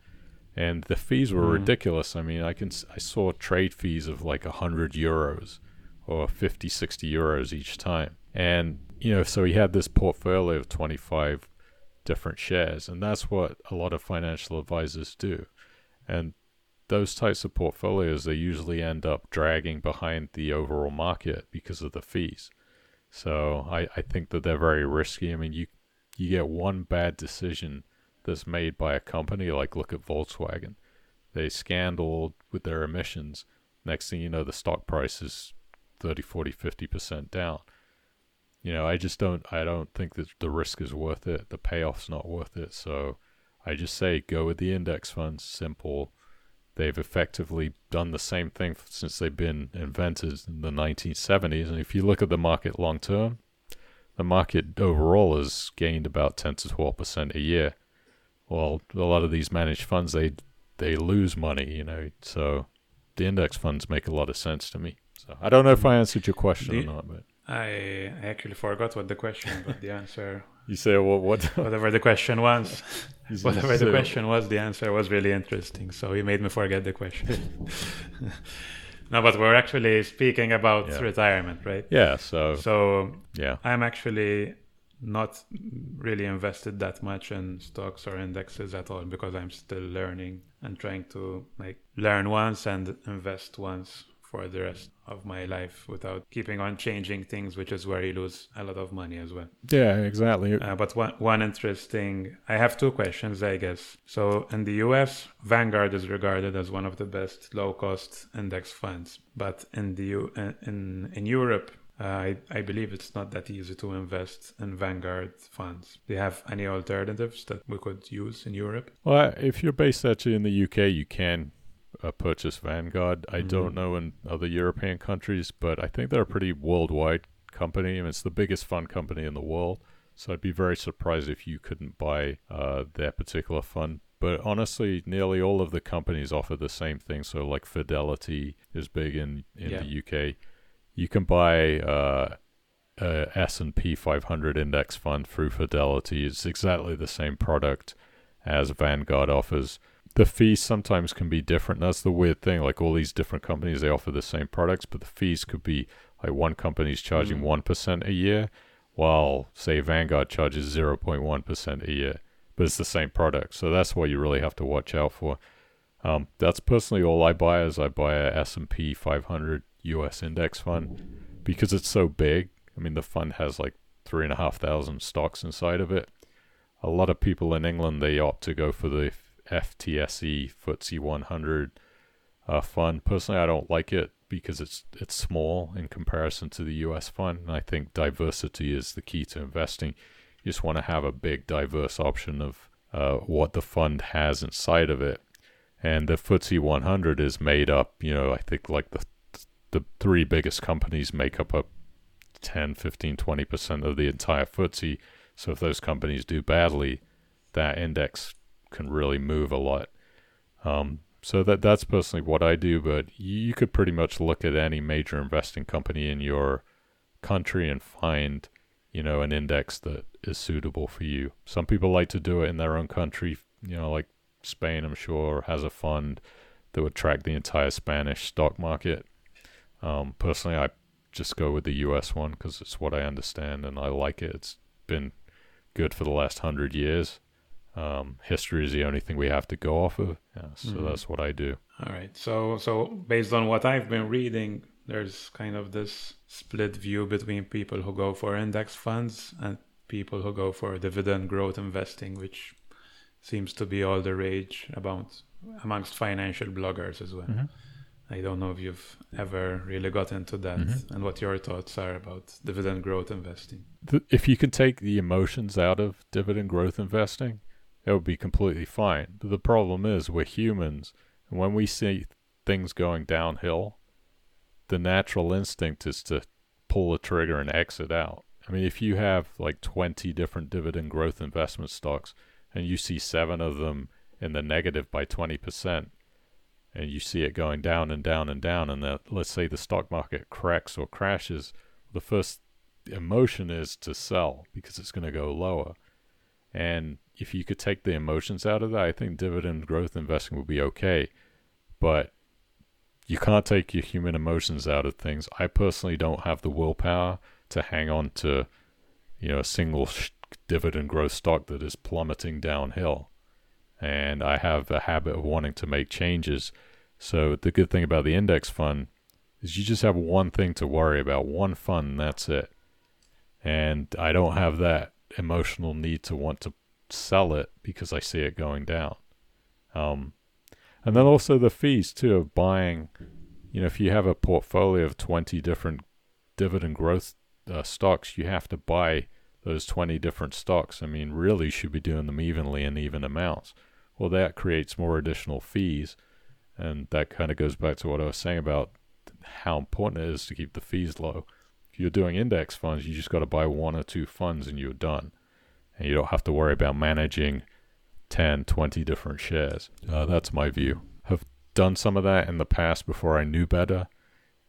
and the fees were mm. ridiculous. I mean, I can I saw trade fees of like a hundred euros or fifty, sixty euros each time, and you know, so he had this portfolio of twenty-five different shares, and that's what a lot of financial advisors do. And those types of portfolios, they usually end up dragging behind the overall market because of the fees. So I, I think that they're very risky. I mean, you you get one bad decision that's made by a company, like look at Volkswagen. They scandaled with their emissions. Next thing you know, the stock price is thirty, forty, fifty percent down. You know, I just don't, I don't think that the risk is worth it. The payoff's not worth it. So I just say go with the index funds, simple. They've effectively done the same thing since they've been invented in the nineteen seventies. And if you look at the market long term, the market overall has gained about ten to twelve percent a year. Well, a lot of these managed funds, they they lose money, you know. So the index funds make a lot of sense to me. So I don't know if I answered your question the- or not, but... I actually forgot what the question, but the answer... you say, well, what? Whatever the question was, whatever the question was, the answer was really interesting. So you made me forget the question. No, but we're actually speaking about yeah. retirement, right? Yeah, so... So yeah. I'm actually not really invested that much in stocks or indexes at all because I'm still learning and trying to like learn once and invest once for the rest of my life without keeping on changing things, which is where you lose a lot of money as well. Yeah, exactly. Uh, but one, one interesting... I have two questions, I guess. So in the U S, Vanguard is regarded as one of the best low-cost index funds. But in the U, in, in Europe, uh, I, I believe it's not that easy to invest in Vanguard funds. Do you have any alternatives that we could use in Europe? Well, if you're based actually in the U K, you can... Uh, purchase Vanguard. I mm-hmm. don't know in other European countries, but I think they're a pretty worldwide company, and it's the biggest fund company in the world. So I'd be very surprised if you couldn't buy uh, their particular fund. But honestly, nearly all of the companies offer the same thing. So like Fidelity is big in, in yeah. the U K. You can buy uh, a S and P five hundred index fund through Fidelity. It's exactly the same product as Vanguard offers. The fees sometimes can be different. That's the weird thing. Like all these different companies, they offer the same products, but the fees could be like one company's charging mm. one percent a year, while say Vanguard charges zero point one percent a year, but it's the same product. So that's what you really have to watch out for. Um, that's personally all I buy is I buy a S and P five hundred U S index fund because it's so big. I mean, the fund has like three and a half thousand stocks inside of it. A lot of people in England, they opt to go for the F T S E F T S E one hundred uh, fund. Personally, I don't like it because it's it's small in comparison to the U S fund. And I think diversity is the key to investing. You just want to have a big, diverse option of uh, what the fund has inside of it. And the F T S E one hundred is made up, you know, I think like the the three biggest companies make up a ten, fifteen, twenty percent of the entire F T S E. So if those companies do badly, that index can really move a lot. Um, so that that's personally what I do, but you could pretty much look at any major investing company in your country and find, you know, an index that is suitable for you. Some people like to do it in their own country, you know, like Spain, I'm sure, has a fund that would track the entire Spanish stock market. Um, personally, I just go with the U S one because it's what I understand and I like it. It's been good for the last hundred years. Um, history is the only thing we have to go off of. Yeah, so mm-hmm. that's what I do. All right. So, so based on what I've been reading, there's kind of this split view between people who go for index funds and people who go for dividend growth investing, which seems to be all the rage about amongst financial bloggers as well. Mm-hmm. I don't know if you've ever really got into that mm-hmm. and what your thoughts are about dividend growth investing. If you could take the emotions out of dividend growth investing, it would be completely fine. The problem is we're humans, and when we see things going downhill, the natural instinct is to pull the trigger and exit out. I mean, if you have like twenty different dividend growth investment stocks and you see seven of them in the negative by twenty percent, and you see it going down and down and down, and that, let's say the stock market cracks or crashes, the first emotion is to sell because it's going to go lower. And if you could take the emotions out of that, I think dividend growth investing would be okay. But you can't take your human emotions out of things. I personally don't have the willpower to hang on to, you know, a single sh- dividend growth stock that is plummeting downhill. And I have a habit of wanting to make changes. So the good thing about the index fund is you just have one thing to worry about, one fund, and that's it. And I don't have that emotional need to want to sell it because I see it going down. Um, and then also the fees too of buying, you know, if you have a portfolio of twenty different dividend growth uh, stocks, you have to buy those twenty different stocks. I mean, really you should be doing them evenly in even amounts. Well, that creates more additional fees, and that kind of goes back to what I was saying about how important it is to keep the fees low. If you're doing index funds, you just got to buy one or two funds and you're done, and you don't have to worry about managing ten, twenty different shares. Uh, that's my view. I've done some of that in the past before I knew better,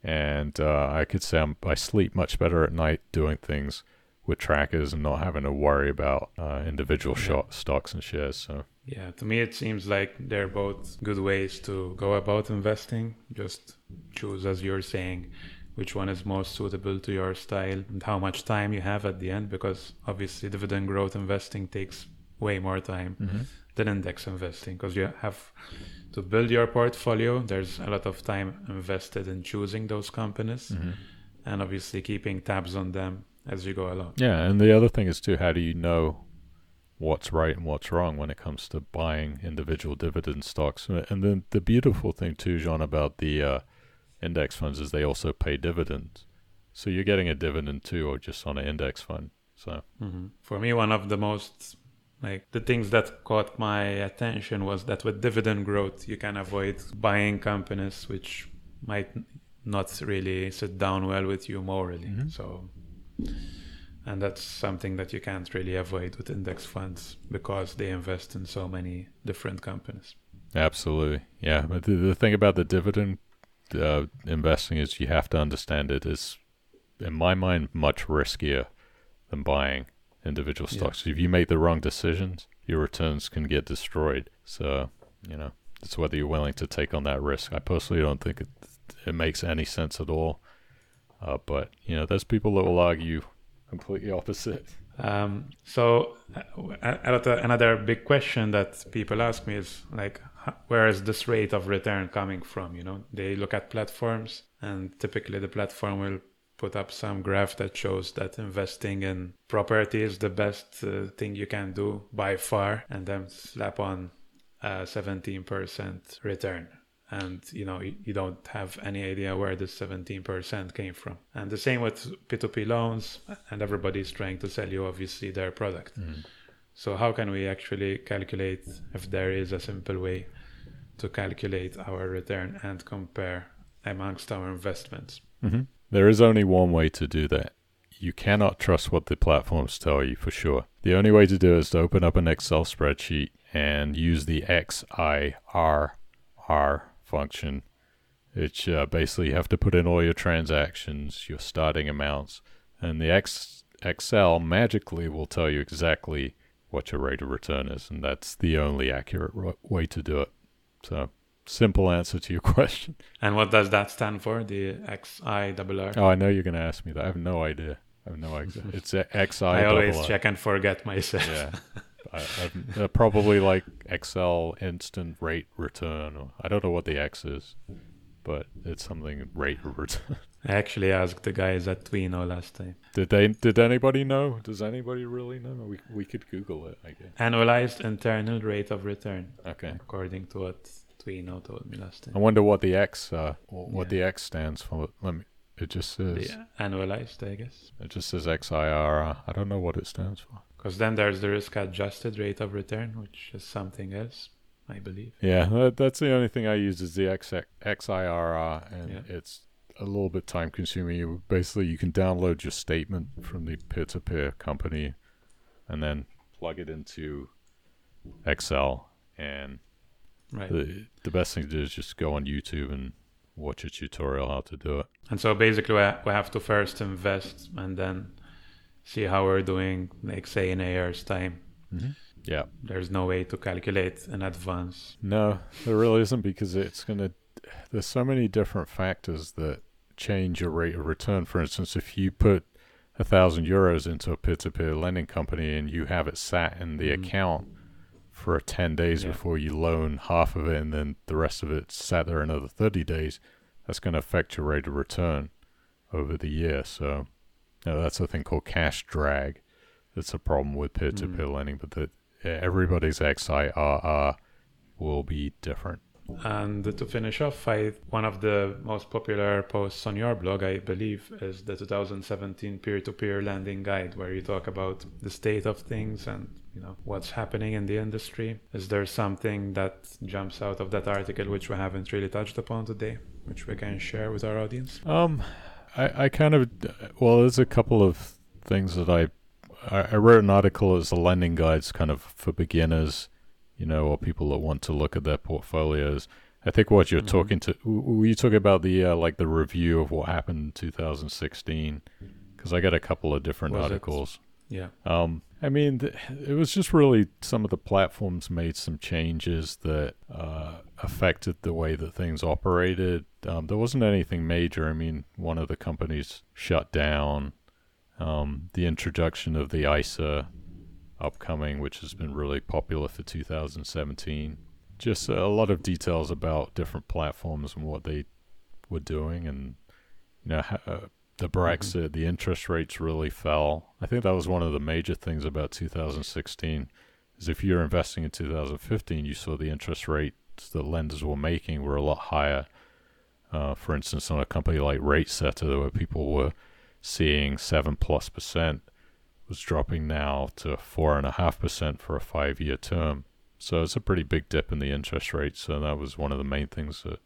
and uh, I could say I'm, I sleep much better at night doing things with trackers and not having to worry about uh, individual yeah. short stocks and shares. So yeah, to me it seems like they're both good ways to go about investing. Just choose, as you're saying, which one is most suitable to your style and how much time you have at the end, because obviously dividend growth investing takes way more time mm-hmm. than index investing, because you have to build your portfolio. There's a lot of time invested in choosing those companies mm-hmm. and obviously keeping tabs on them as you go along. Yeah, and the other thing is too, how do you know what's right and what's wrong when it comes to buying individual dividend stocks? And then the beautiful thing too, John, about the uh, index funds is they also pay dividends. So you're getting a dividend too, or just on an index fund. So mm-hmm. for me, one of the most, like the things that caught my attention was that with dividend growth, you can avoid buying companies which might not really sit down well with you morally. Mm-hmm. So. And that's something that you can't really avoid with index funds because they invest in so many different companies. Absolutely. Yeah. But the, the thing about the dividend uh, investing is you have to understand it is, in my mind, much riskier than buying individual stocks. Yeah. If you make the wrong decisions, your returns can get destroyed. So, you know, it's whether you're willing to take on that risk. I personally don't think it, it makes any sense at all. Uh, but, you know, there's people that will argue completely opposite. Um, so uh, another big question that people ask me is, like, where is this rate of return coming from? You know, they look at platforms, and typically the platform will put up some graph that shows that investing in property is the best uh, thing you can do by far, and then slap on a seventeen percent return. And, you know, you don't have any idea where this seventeen percent came from. And the same with P two P loans, and everybody's trying to sell you, obviously, their product. Mm. So how can we actually calculate, if there is a simple way to calculate our return and compare amongst our investments. Mm-hmm. There is only one way to do that. You cannot trust what the platforms tell you for sure. The only way to do it is to open up an Excel spreadsheet and use the X I R R function, which uh, basically you have to put in all your transactions, your starting amounts, and the X- Excel magically will tell you exactly what your rate of return is, and that's the only accurate r- way to do it. So, simple answer to your question. And what does that stand for, the X I R R? Oh, I know you're going to ask me that. I have no idea. I have no idea. It's X I R R. I always check and forget myself. Yeah. I, I've, uh, probably like Excel instant rate return. Or, I don't know what the X is, but it's something rate return. I actually asked the guys at Twino last time. Did they? Did anybody know? Does anybody really know? We we could Google it, I guess. Annualized internal rate of return. Okay. According to what Twino told me last time. I wonder what the X, uh, what yeah. the X stands for. Let me. It just says the annualized, I guess. It just says X I R R. I don't know what it stands for. Because then there's the risk-adjusted rate of return, which is something else, I believe. Yeah, that, that's the only thing I use is the X I R R, and yeah. it's a little bit time-consuming. Basically, you can download your statement from the peer-to-peer company and then plug it into Excel. And right. the, the best thing to do is just go on YouTube and watch a tutorial how to do it. And so basically, we have to first invest and then see how we're doing, like, say, in a year's time. Mm-hmm. Yeah. There's no way to calculate in advance. No, there really isn't, because it's going to... There's so many different factors that change your rate of return. For instance, if you put a thousand euros into a peer-to-peer lending company and you have it sat in the mm-hmm. account for ten days yeah. before you loan half of it, and then the rest of it sat there another thirty days, that's going to affect your rate of return over the year. So... No, that's a thing called cash drag. That's a problem with peer-to-peer mm. lending, but the, everybody's X I R R will be different. And to finish off, I, one of the most popular posts on your blog, I believe, is the two thousand seventeen peer-to-peer lending guide, where you talk about the state of things and, you know, what's happening in the industry. Is there something that jumps out of that article which we haven't really touched upon today, which we can share with our audience? Um. I, I kind of, well, there's a couple of things that I, I, I wrote an article as a lending guides kind of for beginners, you know, or people that want to look at their portfolios. I think what you're mm-hmm. talking to, were you talking about the, uh, like the review of what happened in two thousand sixteen? Because I got a couple of different was articles. It? Yeah. Um, I mean, th- it was just really some of the platforms made some changes that uh, affected the way that things operated. Um, there wasn't anything major. I mean, one of the companies shut down. Um, the introduction of the I S A upcoming, which has been really popular for two thousand seventeen. Just a lot of details about different platforms and what they were doing, and, you know, how, uh, the Brexit, mm-hmm. the interest rates really fell. I think that was one of the major things about two thousand sixteen, is if you're investing in two thousand fifteen, you saw the interest rates the lenders were making were a lot higher. Uh, for instance, on a company like Ratesetter, where people were seeing seven plus percent, was dropping now to four and a half percent for a five-year term. So it's a pretty big dip in the interest rates. So that was one of the main things that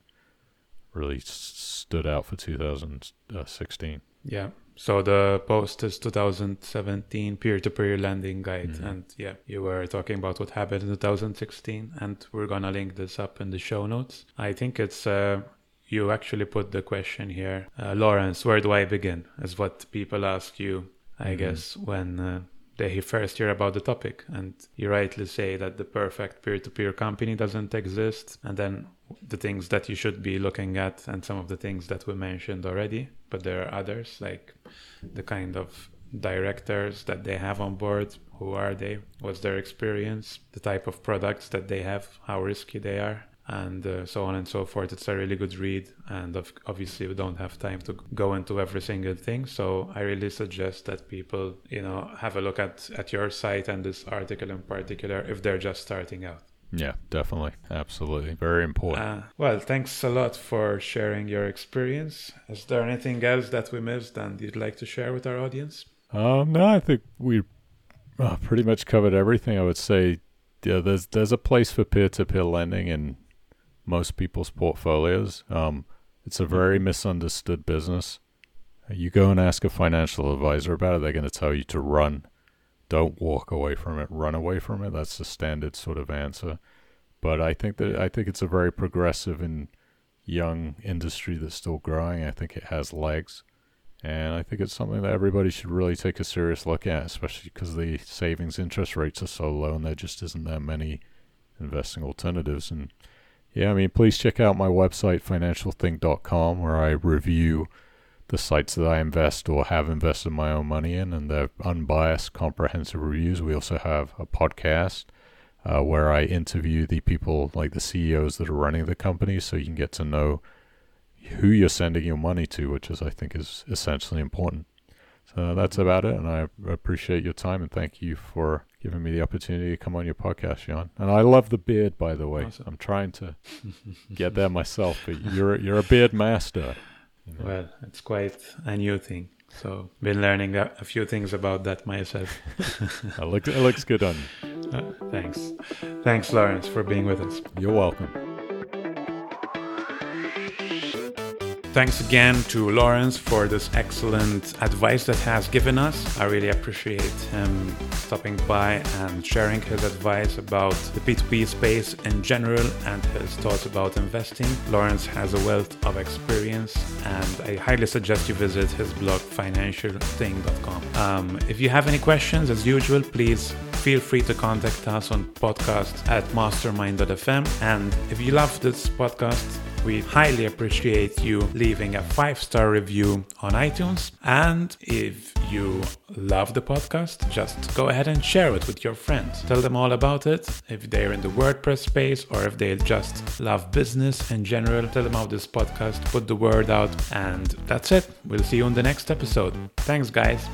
really stood out for two thousand sixteen. Yeah. So the post is two thousand seventeen peer-to-peer lending guide. Mm-hmm. And yeah, you were talking about what happened in two thousand sixteen, and we're going to link this up in the show notes. I think it's, uh, you actually put the question here. Uh, Lawrence, where do I begin? Is what people ask you, I mm-hmm. guess, when uh, they first hear about the topic. And you rightly say that the perfect peer-to-peer company doesn't exist. And then the things that you should be looking at, and some of the things that we mentioned already, but there are others, like the kind of directors that they have on board. Who are they? What's their experience? The type of products that they have, how risky they are, and uh, so on and so forth. It's a really good read, and of, obviously we don't have time to go into every single thing, so I really suggest that people, you know, have a look at at your site and this article in particular if they're just starting out. Yeah, definitely. Absolutely. Very important. Uh, well, thanks a lot for sharing your experience. Is there anything else that we missed and you'd like to share with our audience? Um, no, I think we uh, pretty much covered everything. I would say, yeah, there's there's a place for peer-to-peer lending in most people's portfolios. Um, It's a very misunderstood business. You go and ask a financial advisor about it, they're going to tell you to run. Don't walk away from it. Run away from it. That's the standard sort of answer. But I think that I think it's a very progressive and young industry that's still growing. I think it has legs. And I think it's something that everybody should really take a serious look at, especially because the savings interest rates are so low and there just isn't that many investing alternatives. And yeah, I mean, please check out my website, Financial Thing dot com, where I review the sites that I invest or have invested my own money in, and they're unbiased, comprehensive reviews. We also have a podcast uh, where I interview the people, like the C E Os that are running the company, so you can get to know who you're sending your money to, which is, I think, is essentially important. So that's about it, and I appreciate your time, and thank you for giving me the opportunity to come on your podcast, John. And I love the beard, by the way. Awesome. I'm trying to get there myself, but you're you're a beard master. You know? Well, it's quite a new thing, so been learning a, a few things about that myself. it, looks, it looks good on you. Uh, thanks. Thanks, Lawrence, for being with us. You're welcome. Thanks again to Lawrence for this excellent advice that has given us. I really appreciate him stopping by and sharing his advice about the P two P space in general and his thoughts about investing. Lawrence has a wealth of experience, and I highly suggest you visit his blog, Financial Thing dot com. Um, if you have any questions, as usual, please feel free to contact us on podcast at Mastermind dot f m. And if you love this podcast, we highly appreciate you leaving a five-star review on iTunes. And if you love the podcast, just go ahead and share it with your friends. Tell them all about it. If they're in the WordPress space or if they just love business in general, tell them about this podcast, put the word out, and that's it. We'll see you on the next episode. Thanks, guys.